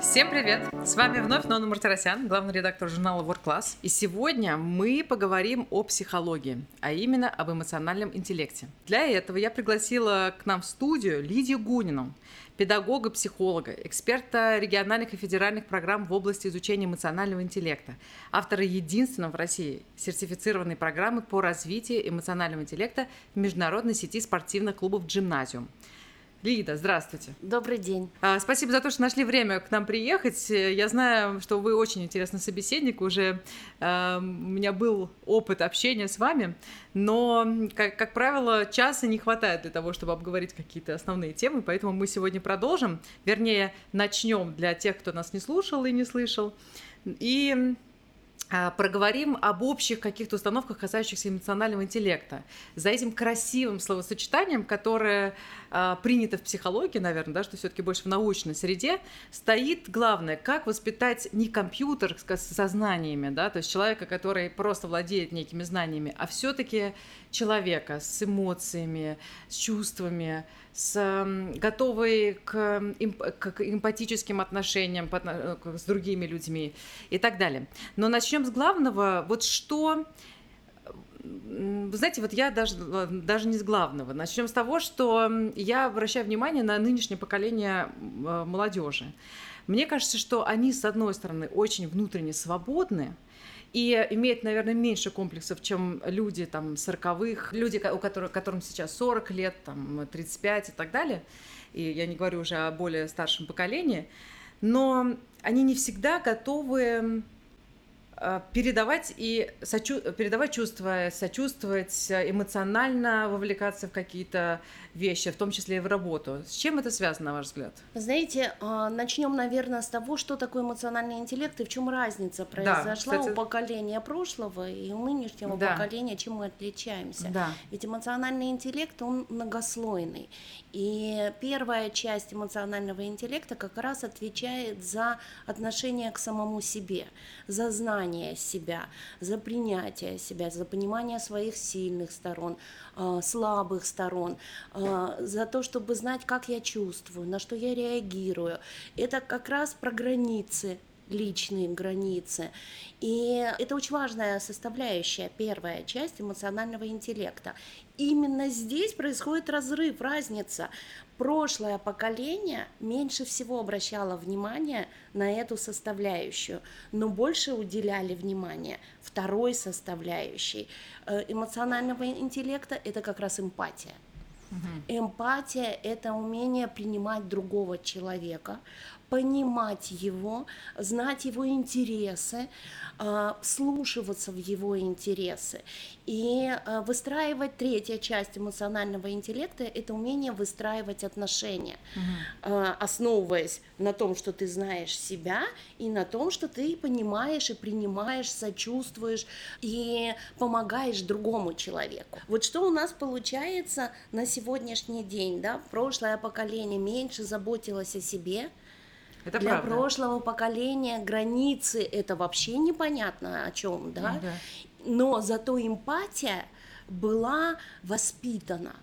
Всем привет! С вами вновь Нона Мартиросян, главный редактор журнала World Class. И сегодня мы поговорим о психологии, а именно об эмоциональном интеллекте. Для этого я пригласила к нам в студию Лидию Гунину, педагога-психолога, эксперта региональных и федеральных программ в области изучения эмоционального интеллекта, автора единственного в России сертифицированной программы по развитию эмоционального интеллекта в международной сети спортивных клубов Gymnasium. Лида, здравствуйте. Добрый день. Спасибо за то, что нашли время к нам приехать. Я знаю, что вы очень интересный собеседник. Уже у меня был опыт общения с вами, но, как правило, часа не хватает для того, чтобы обговорить какие-то основные темы, поэтому мы сегодня продолжим, вернее, начнем для тех, кто нас не слушал и не слышал, и проговорим об общих каких-то установках, касающихся эмоционального интеллекта. За этим красивым словосочетанием, которое принято в психологии, наверное, да, что все-таки больше в научной среде, стоит главное, как воспитать не компьютер со знаниями, да, то есть человека, который просто владеет некими знаниями, а все-таки человека с эмоциями, с чувствами, с готовой к эмпатическим отношениям с другими людьми и так далее. Но начнем с главного. Вот что... Вы знаете, вот я даже не с главного. Начнем с того, что я обращаю внимание на нынешнее поколение молодежи. Мне кажется, что они, с одной стороны, очень внутренне свободны, и имеет, наверное, меньше комплексов, чем люди там 40-х, люди, которым сейчас 40 лет, там, 35 и так далее. И я не говорю уже о более старшем поколении. Но они не всегда готовы передавать чувства, сочувствовать, эмоционально вовлекаться в какие-то вещи, в том числе и в работу. С чем это связано, на ваш взгляд? Знаете, начнем, наверное, с того, что такое эмоциональный интеллект и в чем разница произошла, да, кстати, у поколения прошлого и у нынешнего, да, поколения, чем мы отличаемся. Да. Ведь эмоциональный интеллект, он многослойный. И первая часть эмоционального интеллекта как раз отвечает за отношение к самому себе, за знание себя, за принятие себя, за понимание своих сильных сторон, слабых сторон, за то, чтобы знать, как я чувствую, на что я реагирую. Это как раз про границы, личные границы. И это очень важная составляющая, первая часть эмоционального интеллекта. Именно здесь происходит разрыв, разница. Прошлое поколение меньше всего обращало внимание на эту составляющую, но больше уделяли внимание второй составляющей эмоционального интеллекта – это как раз эмпатия. Эмпатия – это умение принимать другого человека, понимать его, знать его интересы, вслушиваться в его интересы. И выстраивать, третья часть эмоционального интеллекта – это умение выстраивать отношения, основываясь на том, что ты знаешь себя, и на том, что ты понимаешь и принимаешь, сочувствуешь и помогаешь другому человеку. Вот что у нас получается на сегодняшний день, да? Прошлое поколение меньше заботилось о себе. Это для правда. Прошлого поколения границы – это вообще непонятно о чем, да? Да. Но зато эмпатия была воспитана.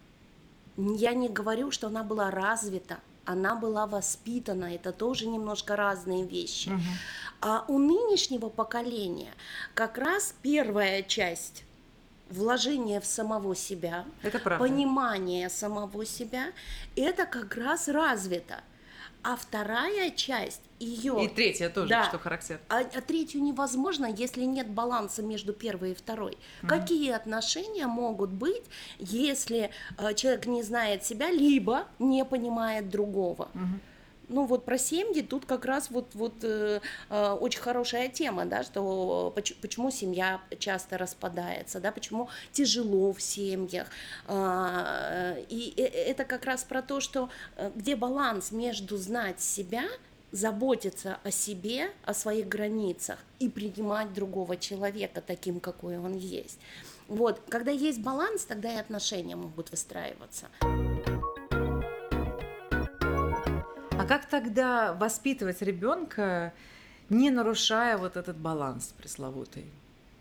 Я не говорю, что она была развита, она была воспитана. Это тоже немножко разные вещи. Угу. А у нынешнего поколения как раз первая часть – вложение в самого себя, понимание самого себя – это как раз развито. А вторая часть ее... И третья тоже, да, что характерно. А третью невозможно, если нет баланса между первой и второй. Mm-hmm. Какие отношения могут быть, если человек не знает себя, либо не понимает другого? Mm-hmm. Ну вот про семьи тут как раз очень хорошая тема, да, что почему семья часто распадается, да, почему тяжело в семьях. И это как раз про то, что где баланс между знать себя, заботиться о себе, о своих границах и принимать другого человека таким, какой он есть. Вот, когда есть баланс, тогда и отношения могут выстраиваться. А как тогда воспитывать ребенка, не нарушая вот этот баланс пресловутый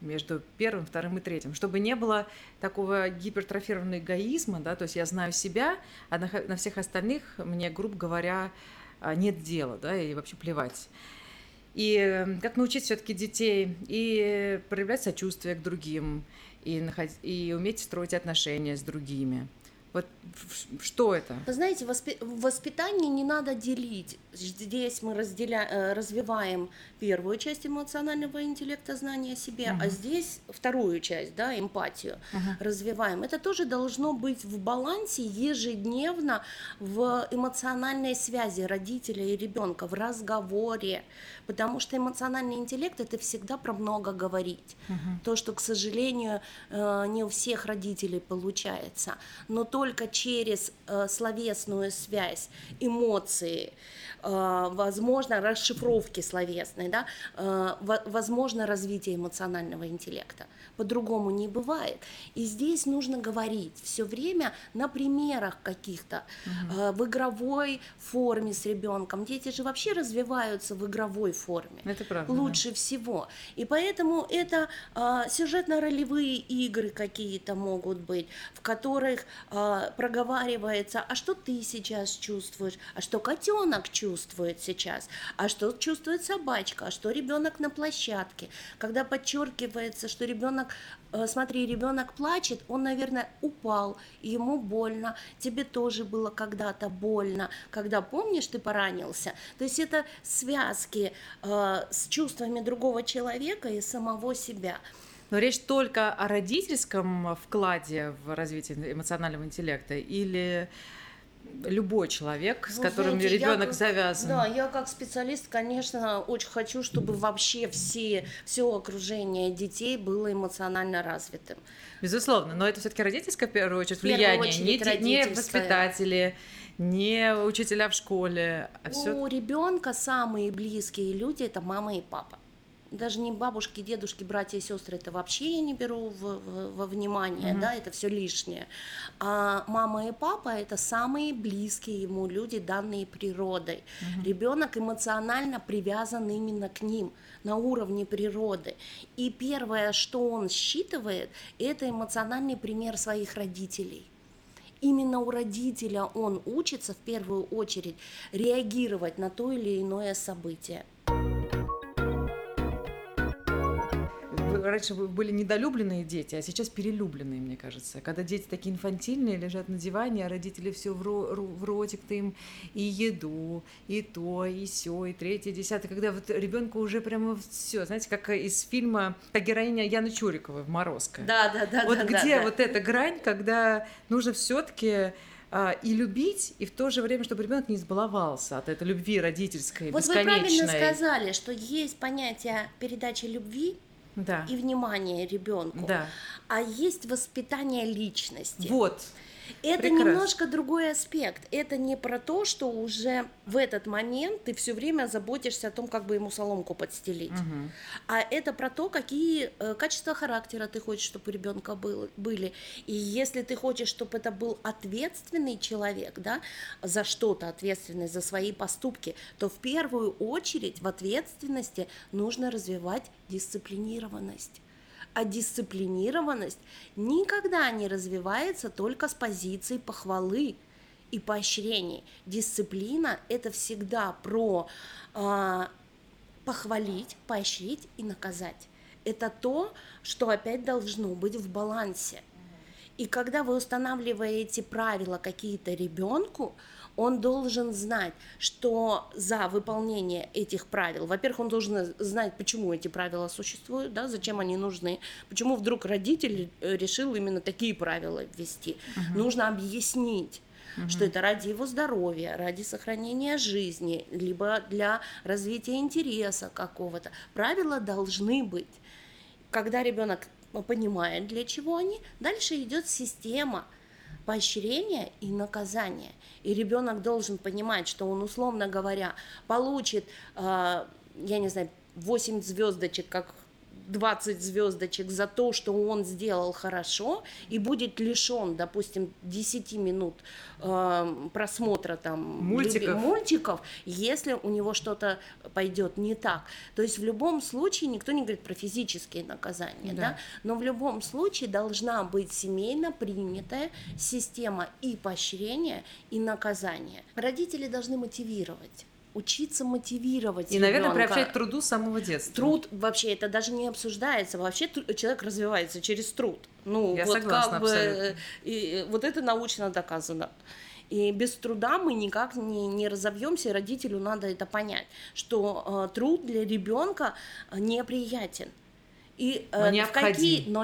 между первым, вторым и третьим, чтобы не было такого гипертрофированного эгоизма, да, то есть я знаю себя, а на всех остальных мне, грубо говоря, нет дела, да, и вообще плевать. И как научить все-таки детей и проявлять сочувствие к другим, и уметь строить отношения с другими. Вот что это? Вы знаете, воспитание не надо делить. Здесь мы развиваем первую часть эмоционального интеллекта, знания о себе, а здесь вторую часть, да, эмпатию развиваем. Это тоже должно быть в балансе ежедневно в эмоциональной связи родителя и ребенка, в разговоре, потому что эмоциональный интеллект — это всегда про много говорить. То, что, к сожалению, не у всех родителей получается, но только через словесную связь, эмоции, возможно, расшифровки словесной, да, возможно, развитие эмоционального интеллекта. По-другому не бывает. И здесь нужно говорить все время на примерах каких-то, в игровой форме с ребенком. Дети же вообще развиваются в игровой форме. Это правда, лучше всего. И поэтому это сюжетно-ролевые игры какие-то могут быть, в которых проговаривается, а что ты сейчас чувствуешь, а что котенок чувствует сейчас, а что чувствует собачка, а что ребенок на площадке. Когда подчеркивается, что ребенок, смотри, ребенок плачет, он, наверное, упал, ему больно, тебе тоже было когда-то больно, когда, помнишь, ты поранился. То есть это связки с чувствами другого человека и самого себя. Но речь только о родительском вкладе в развитие эмоционального интеллекта или любой человек, с которым ребенок завязан? Да, я как специалист, конечно, очень хочу, чтобы вообще все окружение детей было эмоционально развитым. Безусловно, но это все-таки родительское, в первую очередь, влияние, не воспитатели, не учителя в школе. У ребенка самые близкие люди – это мама и папа. Даже не бабушки, дедушки, братья и сестры, это вообще я не беру во внимание, да, это все лишнее. А мама и папа — это самые близкие ему люди, данные природой. Ребенок эмоционально привязан именно к ним на уровне природы. И первое, что он считывает, это эмоциональный пример своих родителей. Именно у родителя он учится в первую очередь реагировать на то или иное событие. Раньше были недолюбленные дети, а сейчас перелюбленные, мне кажется. Когда дети такие инфантильные, лежат на диване, а родители все в ротик-то им и еду, и то, и сё, и третье, и десятое. Когда вот ребенку уже прямо все, знаете, как из фильма, как героиня Яны Чуриковой в «Морозко». Да. Вот да, где да, вот эта грань, когда нужно все-таки и любить, и в то же время, чтобы ребенок не избаловался от этой любви родительской, вот бесконечной. Вот вы правильно сказали, что есть понятие передачи любви, да, и внимание ребенку, да, а есть воспитание личности. Вот. Это прекрасно. Немножко другой аспект. Это не про то, что уже в этот момент ты все время заботишься о том, как бы ему соломку подстелить, а это про то, какие качества характера ты хочешь, чтобы у ребенка были. И если ты хочешь, чтобы это был ответственный человек, да, за что-то ответственный, за свои поступки, то в первую очередь в ответственности нужно развивать дисциплинированность. А дисциплинированность никогда не развивается только с позиции похвалы и поощрений. Дисциплина – это всегда про похвалить, поощрить и наказать. Это то, что опять должно быть в балансе. И когда вы устанавливаете правила какие-то ребенку, он должен знать, что за выполнение этих правил, во-первых, он должен знать, почему эти правила существуют, да, зачем они нужны, почему вдруг родитель решил именно такие правила ввести. Нужно объяснить, что это ради его здоровья, ради сохранения жизни, либо для развития интереса какого-то. Правила должны быть. Когда ребенок понимает, для чего они, дальше идет система поощрения и наказания. И ребенок должен понимать, что он, условно говоря, получит, я не знаю, 8 звездочек, как 20 звездочек за то, что он сделал хорошо, и будет лишен, допустим, 10 минут просмотра там мультиков, если у него что-то пойдет не так. То есть в любом случае, никто не говорит про физические наказания, да? Но в любом случае должна быть семейно принятая система и поощрения, и наказания. Родители должны мотивировать. Учиться мотивировать ребенка. И, наверное, приобщать к труду с самого детства. Труд вообще, это даже не обсуждается. Вообще человек развивается через труд. Ну, я вот согласна, как бы, и вот это научно доказано. И без труда мы никак не разобьемся, и родителю надо это понять, что труд для ребенка неприятен. И, но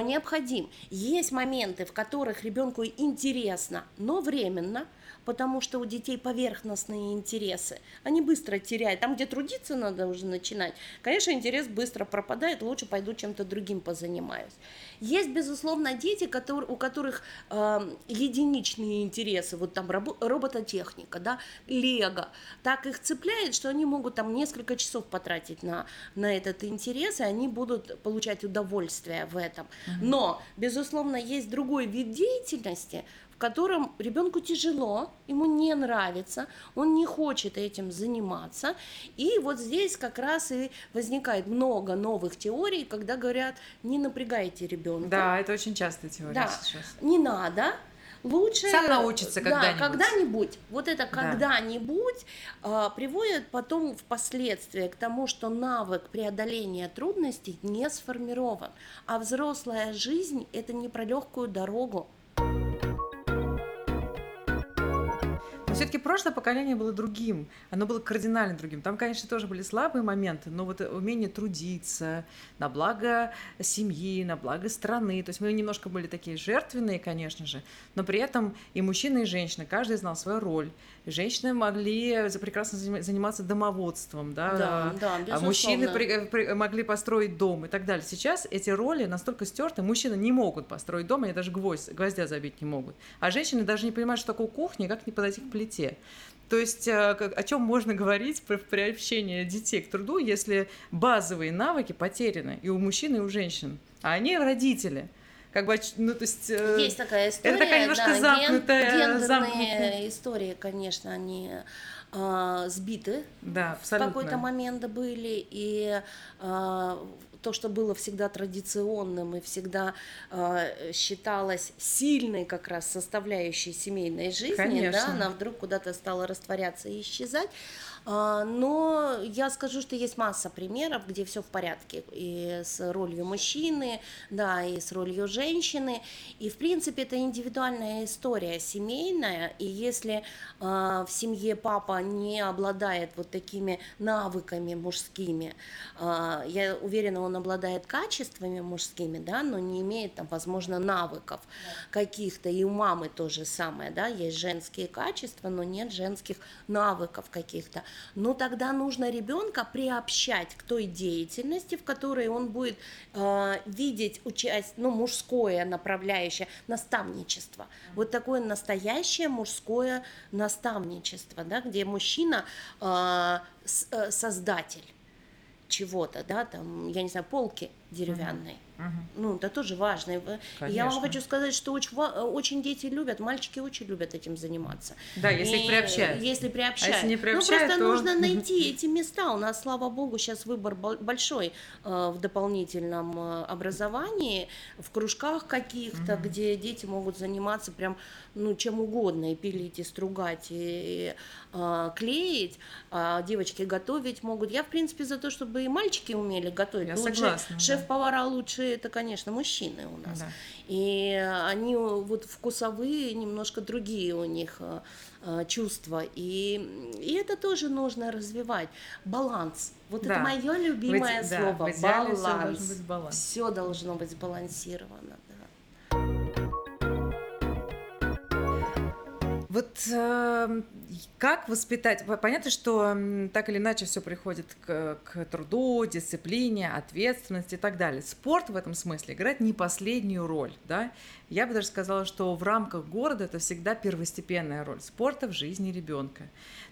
необходим. Есть моменты, в которых ребенку интересно, но временно, потому что у детей поверхностные интересы. Они быстро теряют. Там, где трудиться надо уже начинать, конечно, интерес быстро пропадает, лучше пойду чем-то другим позанимаюсь. Есть, безусловно, дети, у которых единичные интересы, вот там робототехника, да, лего, так их цепляет, что они могут там несколько часов потратить на этот интерес, и они будут получать удовольствие в этом. Но, безусловно, есть другой вид деятельности, в котором ребенку тяжело, ему не нравится, он не хочет этим заниматься. И вот здесь как раз и возникает много новых теорий, когда говорят: не напрягайте ребенка. Да, это очень частая теория сейчас. Не надо. Лучше... Сам научится когда-нибудь. Да, когда-нибудь. Вот это когда-нибудь приводит потом впоследствии к тому, что навык преодоления трудностей не сформирован. А взрослая жизнь – это не про легкую дорогу. Но все-таки прошлое поколение было другим, оно было кардинально другим. Там, конечно, тоже были слабые моменты, но вот умение трудиться на благо семьи, на благо страны. То есть мы немножко были такие жертвенные, конечно же, но при этом и мужчина, и женщина, каждый знал свою роль. Женщины могли прекрасно заниматься домоводством, а мужчины могли построить дом и так далее. Сейчас эти роли настолько стерты, мужчины не могут построить дом, они даже гвоздя забить не могут. А женщины даже не понимают, что такое кухня, как не подойти к плите. То есть о чем можно говорить про приобщение детей к труду, если базовые навыки потеряны и у мужчин, и у женщин, а они родители. Как бы, ну, то есть, есть такая история, это такая немножко замкнутая. Гендерные истории, конечно, они сбиты в какой-то момент были, и то, что было всегда традиционным и всегда считалось сильной как раз составляющей семейной жизни, она вдруг куда-то стала растворяться и исчезать. Но я скажу, что есть масса примеров, где все в порядке и с ролью мужчины, и с ролью женщины, и в принципе это индивидуальная история семейная, и если в семье папа не обладает вот такими навыками мужскими, я уверена, он обладает качествами мужскими, но не имеет там, возможно, навыков каких-то, и у мамы то же самое, есть женские качества, но нет женских навыков каких-то. Но тогда нужно ребенка приобщать к той деятельности, в которой он будет видеть мужское направляющее наставничество. Вот такое настоящее мужское наставничество, где мужчина создатель чего-то, там, я не знаю, полки деревянной. Ну, это тоже важно. Конечно. Я вам хочу сказать, что очень дети любят, мальчики очень любят этим заниматься. Да, если их приобщают. Если приобщают. А если не приобщают, просто нужно найти эти места. У нас, слава богу, сейчас выбор большой в дополнительном образовании, в кружках каких-то, где дети могут заниматься прям, чем угодно, и пилить, и стругать, и клеить, а девочки готовить могут. Я, в принципе, за то, чтобы и мальчики умели готовить. Я согласна. Шеф-повара лучше это, конечно, мужчины у нас. Да. И они вот вкусовые, немножко другие у них чувства. И это тоже нужно развивать. Баланс. Вот это мое любимое слово. Баланс. Все должно быть сбалансировано. Вот Как воспитать? Понятно, что так или иначе все приходит к труду, дисциплине, ответственности и так далее. Спорт в этом смысле играет не последнюю роль, да? Я бы даже сказала, что в рамках города это всегда первостепенная роль спорта в жизни ребенка.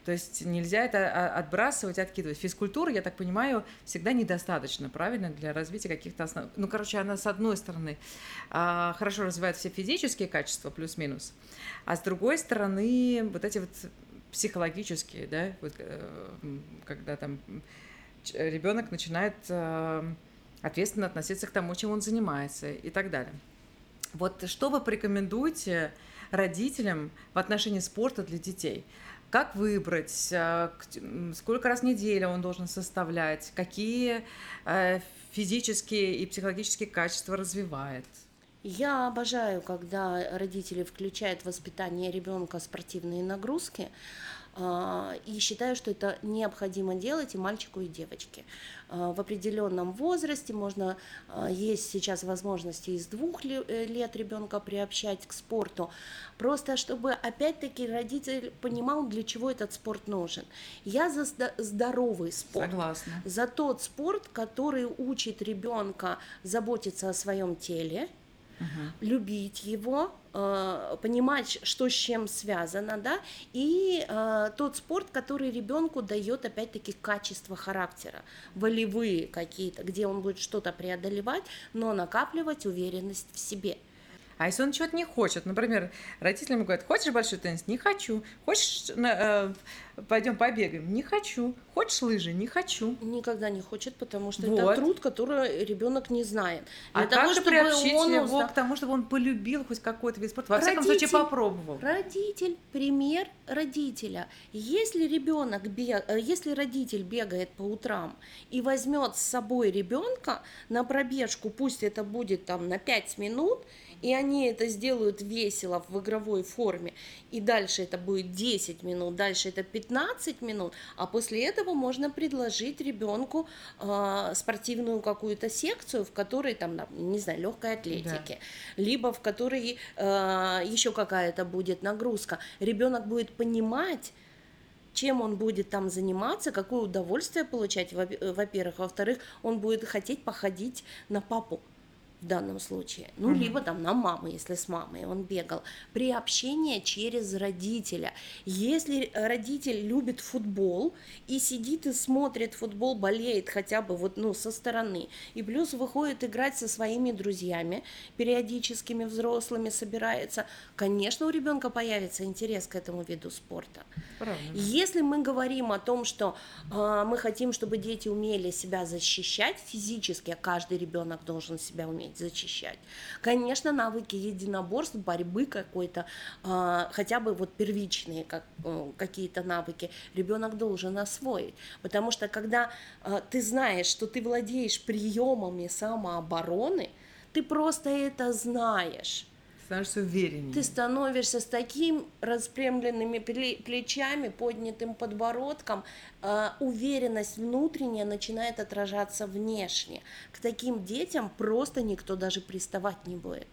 То есть нельзя это отбрасывать, откидывать. Физкультуры, я так понимаю, всегда недостаточно, правильно, для развития каких-то основ... Ну, короче, она, с одной стороны, хорошо развивает все физические качества, плюс-минус, а с другой стороны, вот эти вот психологические, да, вот, когда там ребенок начинает ответственно относиться к тому, чем он занимается, и так далее. Вот что вы порекомендуете родителям в отношении спорта для детей? Как выбрать, сколько раз в неделю он должен составлять, какие физические и психологические качества развивает? Я обожаю, когда родители включают в воспитание ребенка спортивные нагрузки, и считаю, что это необходимо делать и мальчику, и девочке. В определенном возрасте можно, есть сейчас возможности из 2 лет ребенка приобщать к спорту, просто чтобы опять-таки родитель понимал, для чего этот спорт нужен. Я за здоровый спорт. Согласна. За тот спорт, который учит ребенка заботиться о своем теле, любить его, понимать, что с чем связано, да, и тот спорт, который ребенку дает опять-таки качество характера, волевые какие-то, где он будет что-то преодолевать, но накапливать уверенность в себе. А если он чего-то не хочет, например, родителям говорят: хочешь большой теннис? Не хочу. Хочешь, пойдем побегаем? Не хочу. Хочешь лыжи? Не хочу. Никогда не хочет, потому что вот. Это труд, который ребенок не знает. Для того, как приобщить его к тому, чтобы он полюбил хоть какой-то вид спорта? Во всяком случае, попробовал. Родитель, пример родителя. Если родитель бегает по утрам и возьмет с собой ребенка на пробежку, пусть это будет там на 5 минут, и они это сделают весело в игровой форме, и дальше это будет 10 минут, дальше это 15 минут, а после этого можно предложить ребенку спортивную какую-то секцию, в которой там, не знаю, легкой атлетики, да. Либо в которой еще какая-то будет нагрузка. Ребенок будет понимать, чем он будет там заниматься, какое удовольствие получать, во-первых, во-вторых, он будет хотеть походить на папу. В данном случае, ну, либо там на маму, если с мамой он бегал. Приобщение через родителя. Если родитель любит футбол и сидит и смотрит футбол, болеет хотя бы вот, ну, со стороны, и плюс выходит играть со своими друзьями, периодическими взрослыми собирается, конечно, у ребенка появится интерес к этому виду спорта. Правильно. Если мы говорим о том, что мы хотим, чтобы дети умели себя защищать физически, а каждый ребенок должен себя уметь защищать. Конечно, навыки единоборств, борьбы какой-то, хотя бы вот первичные какие-то навыки ребенок должен освоить, потому что когда ты знаешь, что ты владеешь приемами самообороны, ты просто это знаешь. Становишься увереннее. Ты становишься с таким распрямленными плечами, поднятым подбородком, уверенность внутренняя начинает отражаться внешне. К таким детям просто никто даже приставать не будет.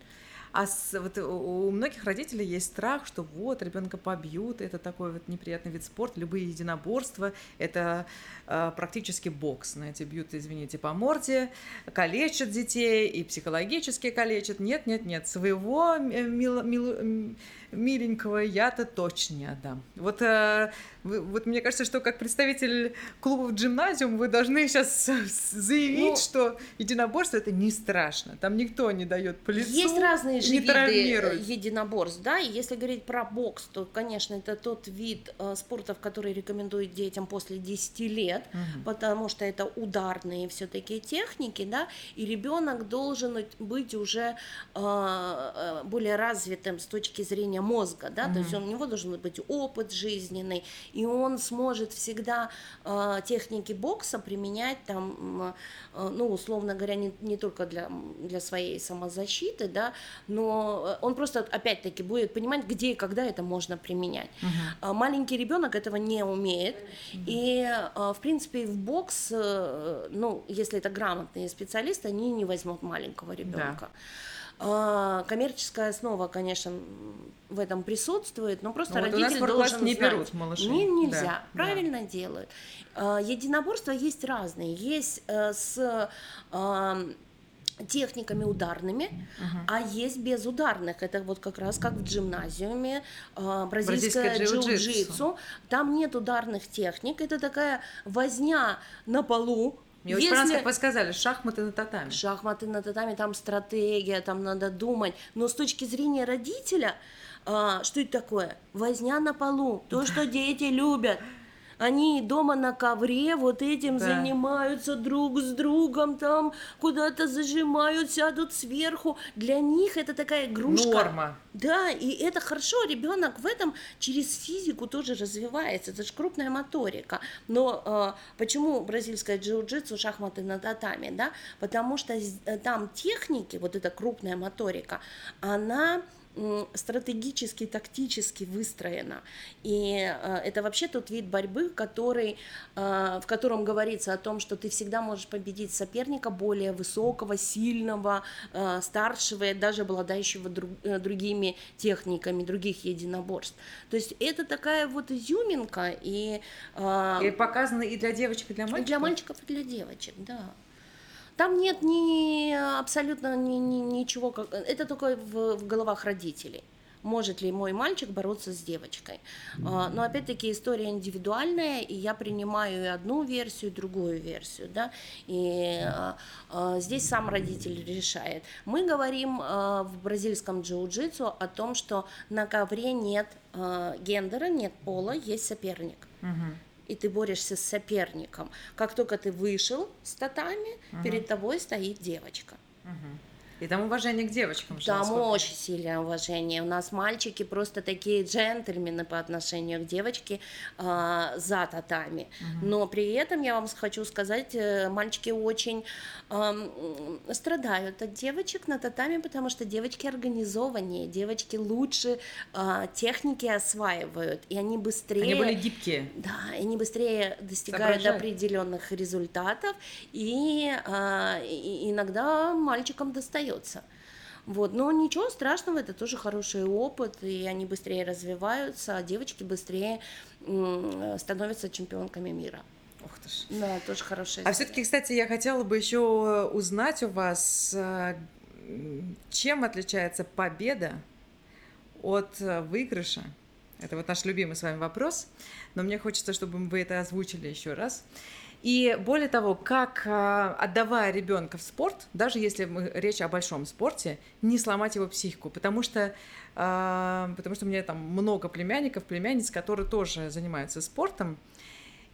А вот у многих родителей есть страх, что вот ребенка побьют, это такой вот неприятный вид спорта, любые единоборства, это практически бокс, знаете, бьют, извините, по морде, калечат детей и психологически калечат. Нет, своего миленького я-то точно не отдам. Вот мне кажется, что как представитель клубов Gymnasium вы должны сейчас заявить, что единоборство это не страшно, там никто не дает по лицу. Есть разные же виды единоборств, да, и если говорить про бокс, то, конечно, это тот вид спорта, который рекомендуют детям после 10 лет, потому что это ударные все-таки техники, да, и ребенок должен быть уже более развитым с точки зрения мозга, да, то есть у него должен быть опыт жизненный, и он сможет всегда техники бокса применять там, ну, условно говоря, не только для своей самозащиты, да, но он просто опять-таки будет понимать, где и когда это можно применять. Маленький ребенок этого не умеет, и в принципе в бокс, ну, если это грамотные специалисты, они не возьмут маленького ребенка. Да. Коммерческая основа, конечно, в этом присутствует, но просто родители должны знать. Не берут малышей. Нельзя, да, правильно да. делают. Единоборства есть разные. Есть с техниками ударными, а есть безударных. Это вот как раз как в гимназиуме, бразильское джиу-джитсу. Там нет ударных техник. Это такая возня на полу. Мне очень понравилось, как вы сказали, шахматы на татами. Шахматы на татами, там стратегия, там надо думать. Но с точки зрения родителя, что это такое? Возня на полу, то, что дети любят. Они дома на ковре вот этим да. занимаются друг с другом, там куда-то зажимают, сядут сверху. Для них это такая игрушка. Норма. Да, и это хорошо, ребенок в этом через физику тоже развивается. Это же крупная моторика. Но почему бразильское джиу-джитсу, шахматы на татами, да? Потому что там техники, вот эта крупная моторика, она стратегически, тактически выстроена. И это вообще тот вид борьбы, в котором говорится о том, что ты всегда можешь победить соперника более высокого, сильного, старшего, даже обладающего другими техниками, других единоборств. То есть это такая вот изюминка. И показано и для девочек, и для мальчиков? И для мальчиков, и для девочек, да. Там нет абсолютно ничего, это только в головах родителей. Может ли мой мальчик бороться с девочкой? Но опять-таки история индивидуальная, и я принимаю и одну версию, и другую версию, да? И здесь сам родитель решает. Мы говорим в бразильском джиу-джитсу о том, что на ковре нет гендера, нет пола, есть соперник. И ты борешься с соперником. Как только ты вышел с татами, перед тобой стоит девочка. И там уважение к девочкам. Там очень сильное уважение. У нас мальчики просто такие джентльмены по отношению к девочке за татами. Но при этом, я вам хочу сказать, мальчики очень страдают от девочек на татами, потому что девочки организованнее, девочки лучше техники осваивают, и они быстрее... Они более гибкие. Да, и они быстрее достигают определенных результатов, и иногда мальчикам достает. Вот. Но ничего страшного, это тоже хороший опыт, и они быстрее развиваются, а девочки быстрее становятся чемпионками мира. Ух ты ж. Да, тоже хорошая история. А все-таки, кстати, я хотела бы еще узнать у вас, чем отличается победа от выигрыша? Это вот наш любимый с вами вопрос, но мне хочется, чтобы вы это озвучили еще раз. И более того, как, отдавая ребенка в спорт, даже если речь о большом спорте, не сломать его психику, потому что у меня там много племянников, племянниц, которые тоже занимаются спортом,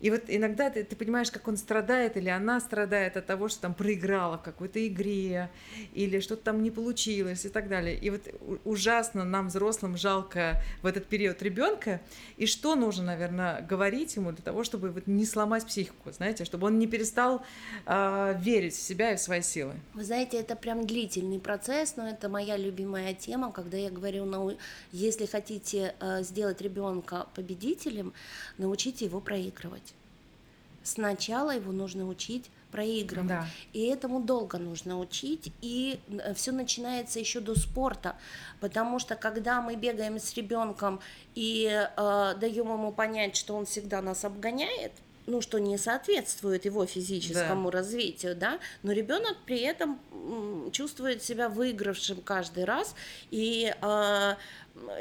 и вот иногда ты понимаешь, как он страдает или она страдает от того, что там проиграла в какой-то игре, или что-то там не получилось и так далее. И вот ужасно нам, взрослым, жалко в этот период ребенка. И что нужно, наверное, говорить ему для того, чтобы вот не сломать психику, знаете, чтобы он не перестал верить в себя и в свои силы? Вы знаете, это прям длительный процесс, но это моя любимая тема, когда я говорю, если хотите сделать ребенка победителем, научите его проигрывать. Сначала его нужно учить проигрывать, да. И этому долго нужно учить, и все начинается еще до спорта, потому что когда мы бегаем с ребенком и даем ему понять, что он всегда нас обгоняет, что не соответствует его физическому да. развитию, да, но ребенок при этом чувствует себя выигравшим каждый раз, и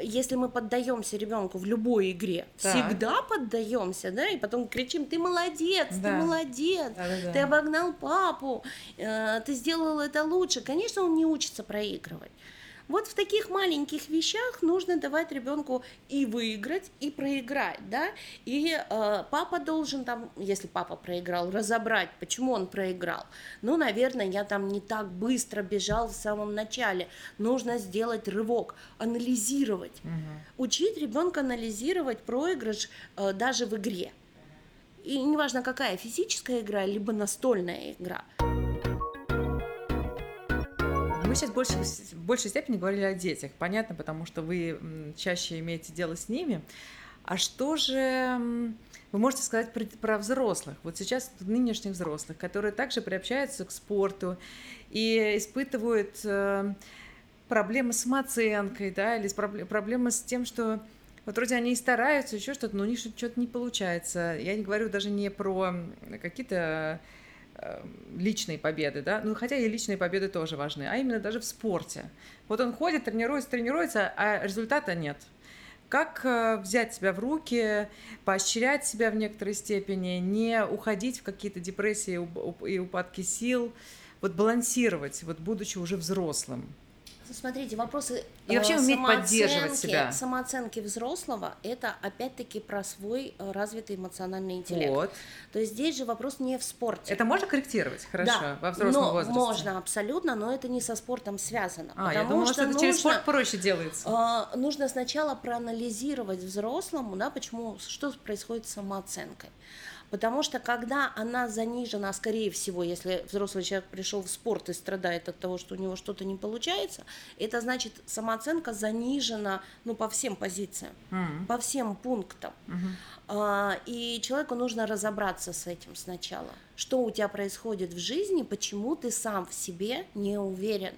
если мы поддаемся ребенку в любой игре, да. всегда поддаемся, да, и потом кричим: ты молодец, да. ты молодец, да. ты обогнал папу, ты сделал это лучше, конечно, он не учится проигрывать. Вот в таких маленьких вещах нужно давать ребенку и выиграть, и проиграть, да, и папа должен там, если папа проиграл, разобрать, почему он проиграл. Наверное, я там не так быстро бежал в самом начале, нужно сделать рывок, анализировать, учить ребенка анализировать проигрыш даже в игре, и неважно какая, физическая игра, либо настольная игра. Мы сейчас в большей степени говорили о детях, понятно, потому что вы чаще имеете дело с ними. А что же вы можете сказать про взрослых? Вот сейчас нынешних взрослых, которые также приобщаются к спорту и испытывают проблемы с самооценкой, да, или проблемы с тем, что вот вроде они и стараются, еще что-то, но у них что-то не получается. Я не говорю даже не про какие-то личные победы, да, ну хотя и личные победы тоже важны, а именно даже в спорте. Вот он ходит, тренируется, а результата нет. Как взять себя в руки, поощрять себя в некоторой степени, не уходить в какие-то депрессии и упадки сил, вот балансировать, вот будучи уже взрослым? Смотрите, вопросы и вообще уметь поддерживать себя. Самооценки взрослого – это опять-таки про свой развитый эмоциональный интеллект. Вот. То есть здесь же вопрос не в спорте. Это можно корректировать, хорошо, да, во взрослом возрасте? Можно, абсолютно, но это не со спортом связано. Я думала, что это через спорт проще делается. Нужно сначала проанализировать взрослому, да, почему, что происходит с самооценкой. Потому что когда она занижена, скорее всего, если взрослый человек пришел в спорт и страдает от того, что у него что-то не получается, это значит, самооценка занижена, ну, по всем позициям, по всем пунктам. И человеку нужно разобраться с этим сначала. Что у тебя происходит в жизни, почему ты сам в себе не уверен.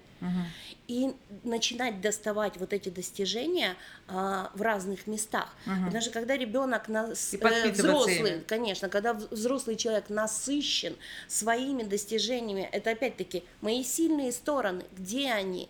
И начинать доставать вот эти достижения в разных местах. Потому что когда ребенок взрослый, конечно, когда взрослый человек насыщен своими достижениями, это опять-таки мои сильные стороны, где они?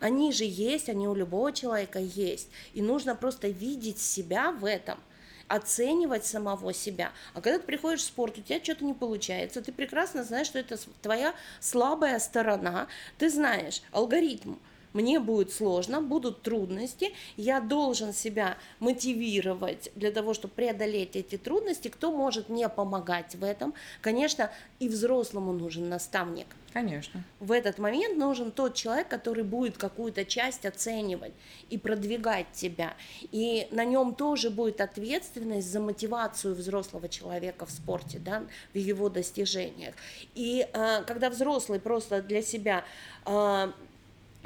Они же есть, они у любого человека есть. И нужно просто видеть себя в этом, оценивать самого себя. А когда ты приходишь в спорт, у тебя что-то не получается, ты прекрасно знаешь, что это твоя слабая сторона, ты знаешь алгоритм. Мне будет сложно, будут трудности, я должен себя мотивировать для того, чтобы преодолеть эти трудности. Кто может мне помогать в этом? Конечно, и взрослому нужен наставник. Конечно. В этот момент нужен тот человек, который будет какую-то часть оценивать и продвигать тебя. И на нем тоже будет ответственность за мотивацию взрослого человека в спорте, да, в его достижениях. И когда взрослый просто для себя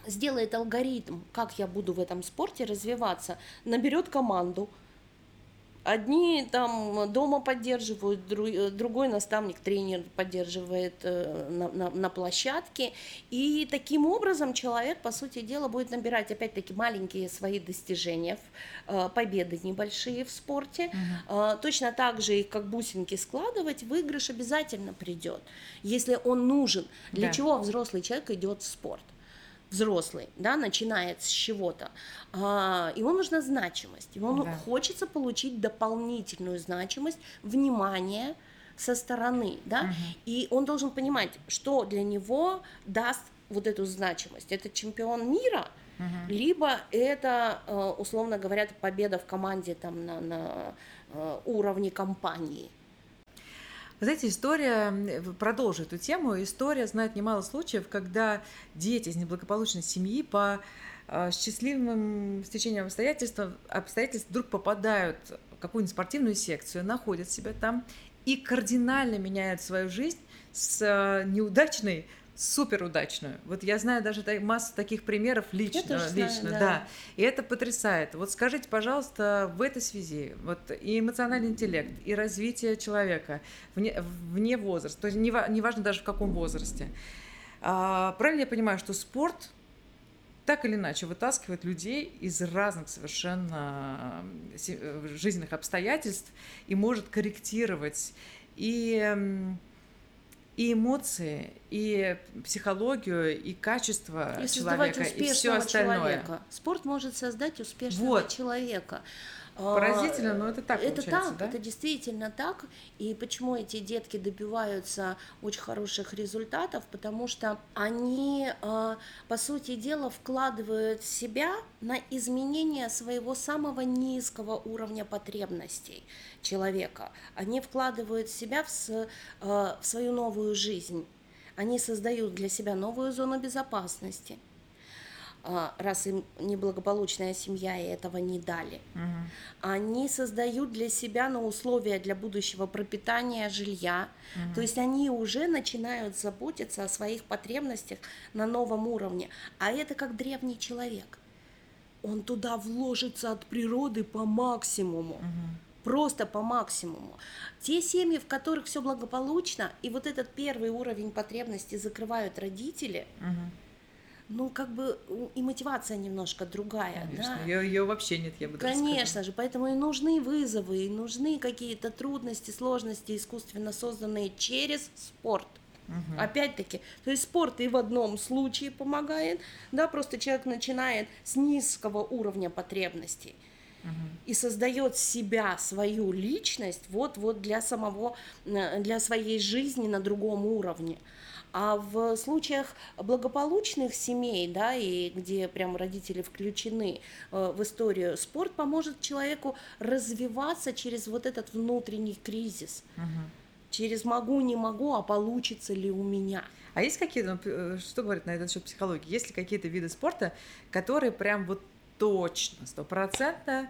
сделает алгоритм, как я буду в этом спорте развиваться, наберет команду. Одни там дома поддерживают, другой наставник, тренер поддерживает на площадке. И таким образом человек, по сути дела, будет набирать опять-таки маленькие свои достижения, победы небольшие в спорте. Точно так же их как бусинки складывать, выигрыш обязательно придет, если он нужен. Для чего взрослый человек идет в спорт? Взрослый, да, начинает с чего-то, ему нужна значимость, ему хочется получить дополнительную значимость, внимание со стороны, да, и он должен понимать, что для него даст вот эту значимость, это чемпион мира, либо это, условно говоря, победа в команде там, на уровне компании. Вы знаете, история, продолжу эту тему, история знает немало случаев, когда дети из неблагополучной семьи по счастливым стечениям обстоятельств вдруг попадают в какую-нибудь спортивную секцию, находят себя там и кардинально меняют свою жизнь с неудачной в суперудачную. Вот я знаю даже массу таких примеров лично, да. И это потрясает. Вот скажите, пожалуйста, в этой связи вот и эмоциональный интеллект, и развитие человека вне возраста, то есть неважно даже в каком возрасте. Правильно я понимаю, что спорт так или иначе вытаскивает людей из разных совершенно жизненных обстоятельств и может корректировать и эмоции, и психологию, и качество и человека, и все остальное. Человека. Спорт может создать успешного человека. Поразительно, но это так получается, да? Это действительно так. И почему эти детки добиваются очень хороших результатов? Потому что они, по сути дела, вкладывают себя на изменение своего самого низкого уровня потребностей человека. Они вкладывают себя в свою новую жизнь. Они создают для себя новую зону безопасности, раз им неблагополучная семья и этого не дали. Они создают для себя условия для будущего пропитания, жилья. То есть они уже начинают заботиться о своих потребностях на новом уровне. А это как древний человек. Он туда вложится от природы по максимуму. Просто по максимуму. Те семьи, в которых все благополучно, и вот этот первый уровень потребностей закрывают родители, ну, как бы и мотивация немножко другая. Конечно, да? ее вообще нет, я бы даже сказала. Конечно же, поэтому и нужны вызовы, и нужны какие-то трудности, сложности, искусственно созданные через спорт. Угу. Опять-таки, то есть спорт и в одном случае помогает, да, просто человек начинает с низкого уровня потребностей. И создает себя, свою личность вот для своей жизни на другом уровне. А в случаях благополучных семей, да, и где прям родители включены в историю, спорт поможет человеку развиваться через вот этот внутренний кризис. Через «могу, не могу», а «получится ли у меня». А есть какие-то, что говорит на этот счет психология, есть ли какие-то виды спорта, которые прям вот точно, 100%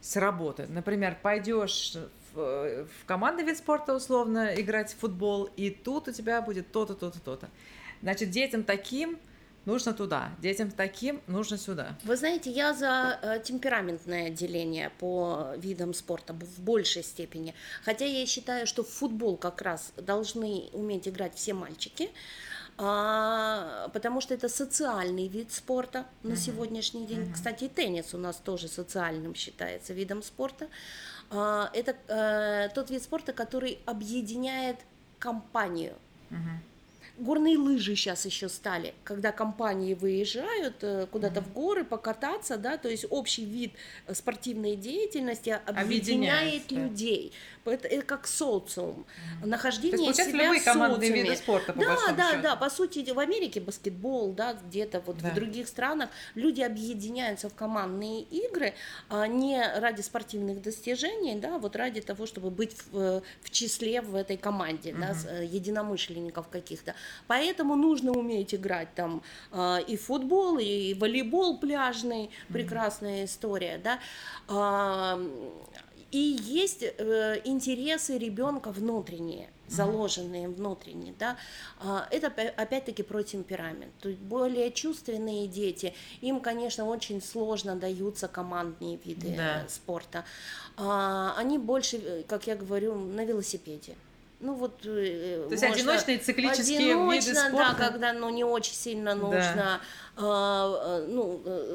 сработает. Например, пойдешь в командный вид спорта, условно, играть в футбол, и тут у тебя будет то-то, то-то, то-то. Значит, детям таким нужно туда, детям таким нужно сюда. Вы знаете, я за темпераментное деление по видам спорта в большей степени. Хотя я считаю, что в футбол как раз должны уметь играть все мальчики. Потому что это социальный вид спорта на сегодняшний день. Кстати, и теннис у нас тоже социальным считается видом спорта. Это тот вид спорта, который объединяет компанию. Горные лыжи сейчас еще стали, когда компании выезжают куда-то в горы покататься, да, то есть общий вид спортивной деятельности объединяет людей. Это как социум, нахождение себя в социуме. Любые командные виды спорта, по большому счету. Да, по сути, в Америке баскетбол, да, где-то вот в других странах люди объединяются в командные игры не ради спортивных достижений, да, вот ради того, чтобы быть в числе в этой команде, да, единомышленников каких-то. Поэтому нужно уметь играть там и футбол, и волейбол пляжный, прекрасная история, да. И есть интересы ребенка внутренние, заложенные внутренние, да. Это опять-таки про темперамент. То есть более чувственные дети, им, конечно, очень сложно даются командные виды спорта. Они больше, как я говорю, на велосипеде. Ну вот, то есть одиночные циклические виды спорта, да, когда не очень сильно нужно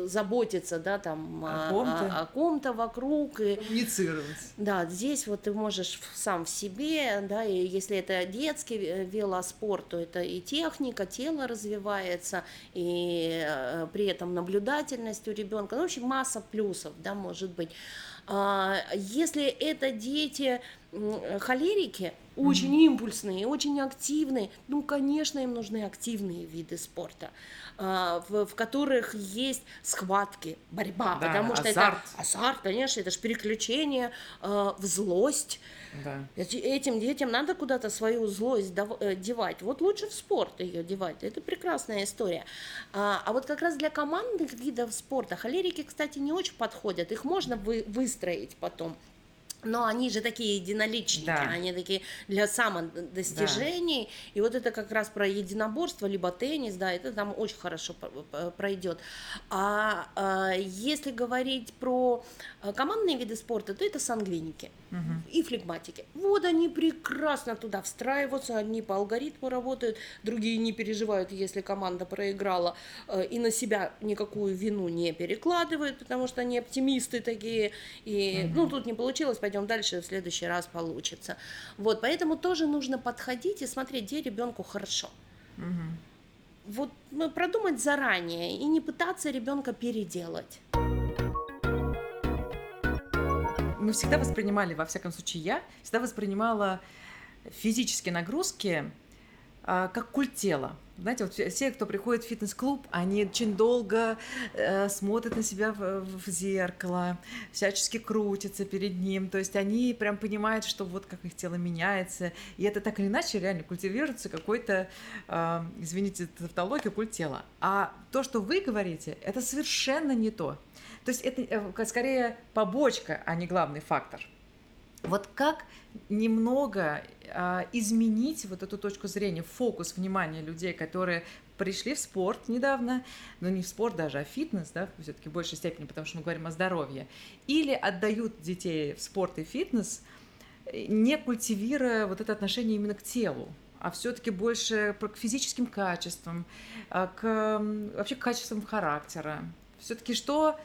заботиться, да, там о ком-то вокруг и коммуницировать. Да, здесь вот ты можешь сам в себе, да, и если это детский велоспорт, то это и техника, тело развивается, и при этом наблюдательность у ребенка, ну, в общем, масса плюсов, да, может быть. Если это дети холерики, очень импульсные, очень активные, ну, конечно, им нужны активные виды спорта, в которых есть схватки, борьба, да, потому что это азарт, конечно, это же переключение в злость. Да. Этим детям надо куда-то свою злость девать, вот лучше в спорт ее девать, это прекрасная история. А вот как раз для командных видов спорта холерики, кстати, не очень подходят, их можно выстроить потом. Но они же такие единоличники, они такие для самодостижений, и вот это как раз про единоборство, либо теннис, да, это там очень хорошо пройдет. А если говорить про командные виды спорта, то это сангвиники и флегматики. Вот они прекрасно туда встраиваются, одни по алгоритму работают, другие не переживают, если команда проиграла, и на себя никакую вину не перекладывают, потому что они оптимисты такие, и, ну, тут не получилось, пойдем дальше, в следующий раз получится. Вот, поэтому тоже нужно подходить и смотреть, где ребенку хорошо. Вот, ну, продумать заранее и не пытаться ребенка переделать. Мы всегда воспринимали, во всяком случае я, всегда воспринимала физические нагрузки как культ тела. Знаете, вот все, кто приходит в фитнес-клуб, они очень долго смотрят на себя в зеркало, всячески крутятся перед ним, то есть они прям понимают, что вот как их тело меняется, и это так или иначе реально культивируется какой-то, извините, тавтология, культ тела. А то, что вы говорите, это совершенно не то. То есть это скорее побочка, а не главный фактор. Вот как немного изменить вот эту точку зрения, фокус внимания людей, которые пришли в спорт недавно, но не в спорт даже, а в фитнес, да, все-таки в большей степени, потому что мы говорим о здоровье, или отдают детей в спорт и фитнес, не культивируя вот это отношение именно к телу, а все-таки больше к физическим качествам, к вообще к качествам характера. Все-таки что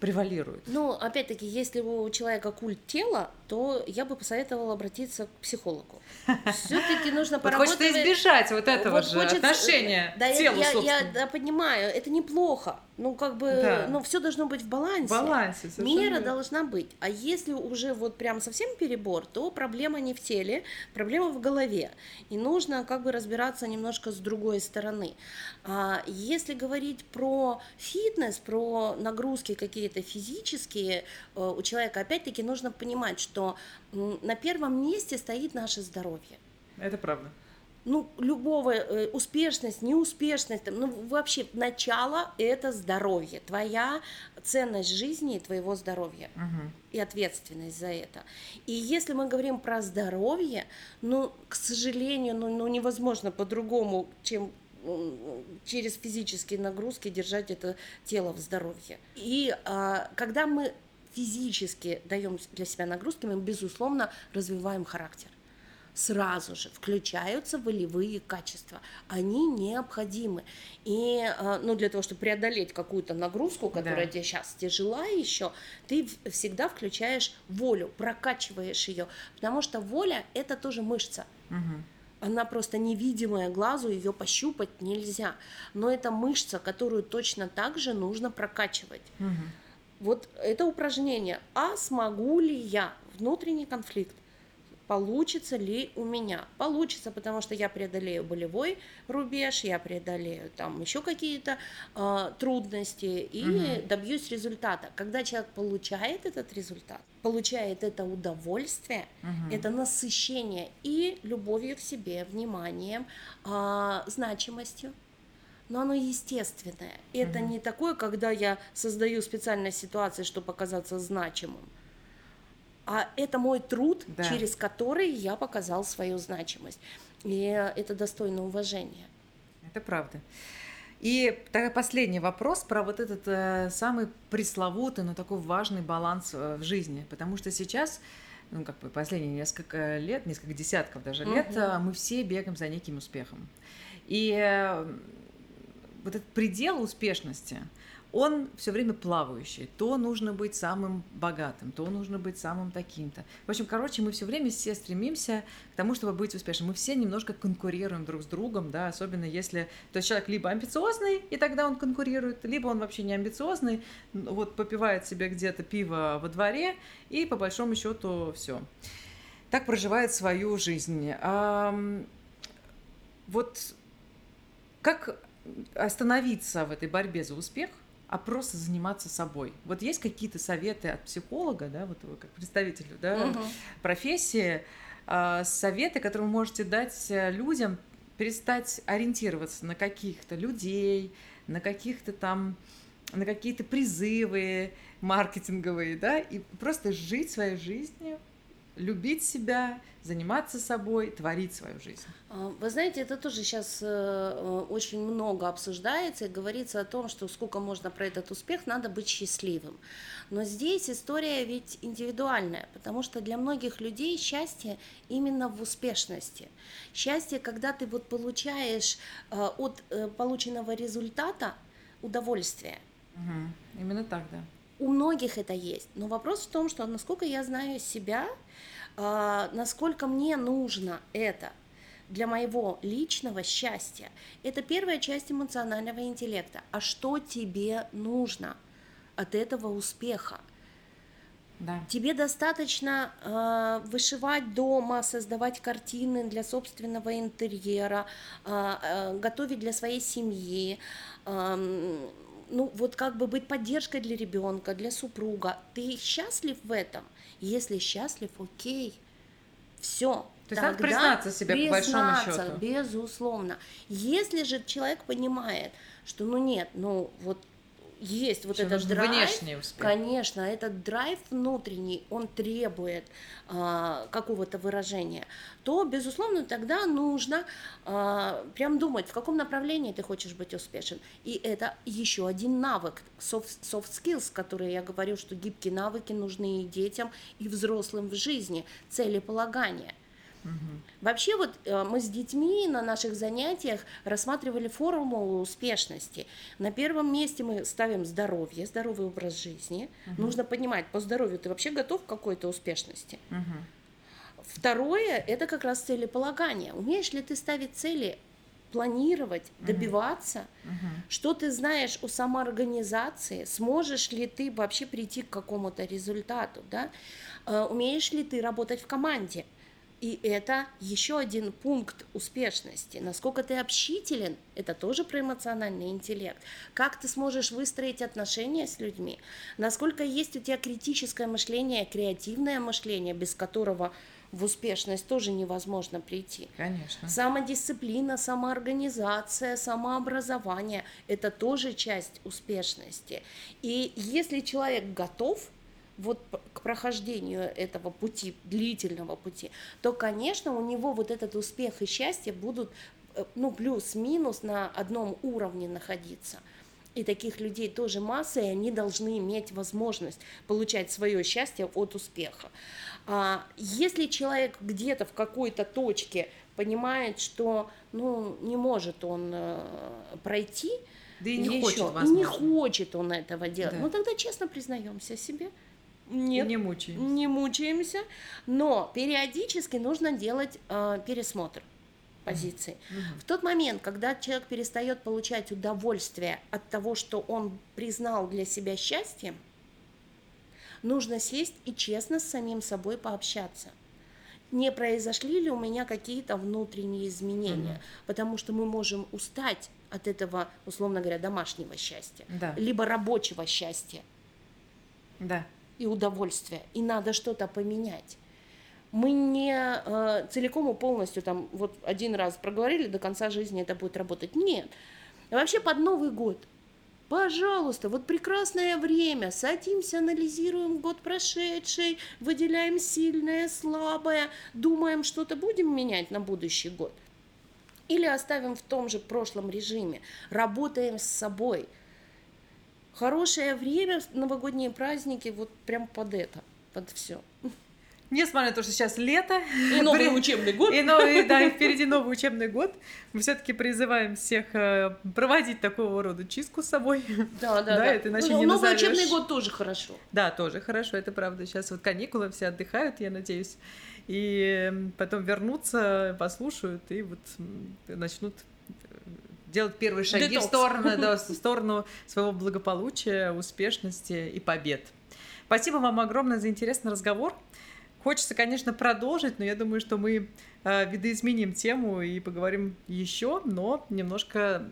превалирует? Ну, опять-таки, если у человека культ тела, то я бы посоветовала обратиться к психологу. Все-таки нужно поработать. Хочется избежать вот этого же отношения к телу, собственно. Я понимаю, это неплохо. Ну, как бы, но все должно быть в балансе. В балансе, совершенно. Мера должна быть. А если уже вот прям совсем перебор, то проблема не в теле, проблема в голове. И нужно как бы разбираться немножко с другой стороны. А если говорить про фитнес, про нагрузки какие-то физические, у человека опять-таки нужно понимать, что на первом месте стоит наше здоровье. Это правда. Ну, любого, успешность, неуспешность, ну, вообще, начало – это здоровье, твоя ценность жизни и твоего здоровья, угу. И ответственность за это. И если мы говорим про здоровье, ну, к сожалению, ну невозможно по-другому, чем через физические нагрузки держать это тело в здоровье. И когда мы физически даем для себя нагрузки, мы, безусловно, развиваем характер. Сразу же включаются волевые качества. Они необходимы. И ну, для того, чтобы преодолеть какую-то нагрузку, которая тебе сейчас тяжела еще, ты всегда включаешь волю, прокачиваешь ее. Потому что воля – это тоже мышца. Угу. Она просто невидимая глазу, ее пощупать нельзя. Но это мышца, которую точно так же нужно прокачивать. Угу. Вот это упражнение. А смогу ли я? Внутренний конфликт. Получится ли у меня? Получится, потому что я преодолею болевой рубеж, я преодолею там еще какие-то трудности и угу. добьюсь результата. Когда человек получает этот результат, получает это удовольствие, угу. это насыщение и любовью к себе, вниманием, значимостью. Но оно естественное. Это угу. не такое, когда я создаю специальные ситуации, чтобы оказаться значимым. А это мой труд, через который я показал свою значимость. И это достойно уважения. Это правда. И последний вопрос про вот этот самый пресловутый, но такой важный баланс в жизни. Потому что сейчас, ну как бы последние несколько лет, несколько десятков даже лет, мы все бегаем за неким успехом. И вот этот предел успешности, он все время плавающий. То нужно быть самым богатым, то нужно быть самым таким-то. В общем, короче, мы все время все стремимся к тому, чтобы быть успешным. Мы все немножко конкурируем друг с другом, да, особенно если... То есть человек либо амбициозный, и тогда он конкурирует, либо он вообще не амбициозный, вот попивает себе где-то пиво во дворе, и по большому счету все. Так проживает свою жизнь. Вот как остановиться в этой борьбе за успех, а просто заниматься собой. Вот есть какие-то советы от психолога, да, вот вы как представителю, да, угу. профессии, советы, которые вы можете дать людям, перестать ориентироваться на каких-то людей, на каких-то там, на какие-то призывы маркетинговые, да, и просто жить своей жизнью, любить себя, заниматься собой, творить свою жизнь. Вы знаете, это тоже сейчас очень много обсуждается и говорится о том, что сколько можно про этот успех, надо быть счастливым. Но здесь история ведь индивидуальная, потому что для многих людей счастье именно в успешности. Счастье, когда ты вот получаешь от полученного результата удовольствие. Угу. Именно так, да. У многих это есть, но вопрос в том, что насколько я знаю себя, насколько мне нужно это для моего личного счастья. Это первая часть эмоционального интеллекта. А что тебе нужно от этого успеха? Да. Тебе достаточно вышивать дома, создавать картины для собственного интерьера, готовить для своей семьи, ну, вот как бы быть поддержкой для ребенка, для супруга. Ты счастлив в этом? Если счастлив, окей, все. То есть надо признаться себе по большому счету. Безусловно. Если же человек понимает, что ну нет, ну вот есть вот этот драйв, конечно, этот драйв внутренний, он требует какого-то выражения, то, безусловно, тогда нужно прям думать, в каком направлении ты хочешь быть успешен. И это еще один навык, soft skills, которые я говорю, что гибкие навыки нужны и детям, и взрослым в жизни, целеполагание. Вообще вот мы с детьми на наших занятиях рассматривали формулу успешности. На первом месте мы ставим здоровье, здоровый образ жизни. Нужно понимать, по здоровью ты вообще готов к какой-то успешности. Второе, это как раз целеполагание. Умеешь ли ты ставить цели, планировать, добиваться? Что ты знаешь о самоорганизации? Сможешь ли ты вообще прийти к какому-то результату? Да? Умеешь ли ты работать в команде? И это еще один пункт успешности. Насколько ты общителен, это тоже про эмоциональный интеллект. Как ты сможешь выстроить отношения с людьми? Насколько есть у тебя критическое мышление, креативное мышление, без которого в успешность тоже невозможно прийти. Конечно. Самодисциплина, самоорганизация, самообразование – это тоже часть успешности. И если человек готов вот к прохождению этого пути, длительного пути, то, конечно, у него вот этот успех и счастье будут, ну, плюс-минус на одном уровне находиться. И таких людей тоже масса, и они должны иметь возможность получать свое счастье от успеха. Если человек где-то в какой-то точке понимает, что, ну, не может он пройти, да и не хочет он этого делать, да, ну тогда честно признаемся себе. Нет, не мучаемся. Не мучаемся, но периодически нужно делать пересмотр позиций. В тот момент, когда человек перестает получать удовольствие от того, что он признал для себя счастьем, нужно сесть и честно с самим собой пообщаться. Не произошли ли у меня какие-то внутренние изменения? Потому что мы можем устать от этого, условно говоря, домашнего счастья, да, либо рабочего счастья. Да. И удовольствие, и надо что-то поменять. Мы не целиком и полностью там вот один раз проговорили, до конца жизни это будет работать. Нет. Вообще под Новый год, пожалуйста, вот прекрасное время, садимся, анализируем год прошедший, выделяем сильное, слабое, думаем, что-то будем менять на будущий год. Или оставим в том же прошлом режиме, работаем с собой. Хорошее время, новогодние праздники, вот прям под это, под все. Несмотря на то, что сейчас лето. И новый учебный год. Да, и впереди новый учебный год. Мы все-таки призываем всех проводить такого рода чистку с собой. Да. Это иначе не назовешь. Новый учебный год тоже хорошо. Да, тоже хорошо, это правда. Сейчас вот каникулы, все отдыхают, я надеюсь. И потом вернутся, послушают и вот начнут делать первые шаги в сторону своего благополучия, успешности и побед. Спасибо вам огромное за интересный разговор. Хочется, конечно, продолжить, но я думаю, что мы видоизменим тему и поговорим еще, но немножко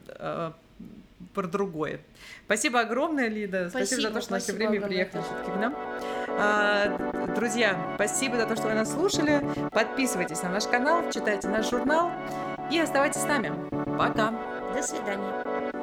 про другое. Спасибо огромное, Лида. Спасибо за то, что наше время приехали все-таки к нам. Друзья, спасибо за то, что вы нас слушали. Подписывайтесь на наш канал, читайте наш журнал и оставайтесь с нами. Пока. До свидания.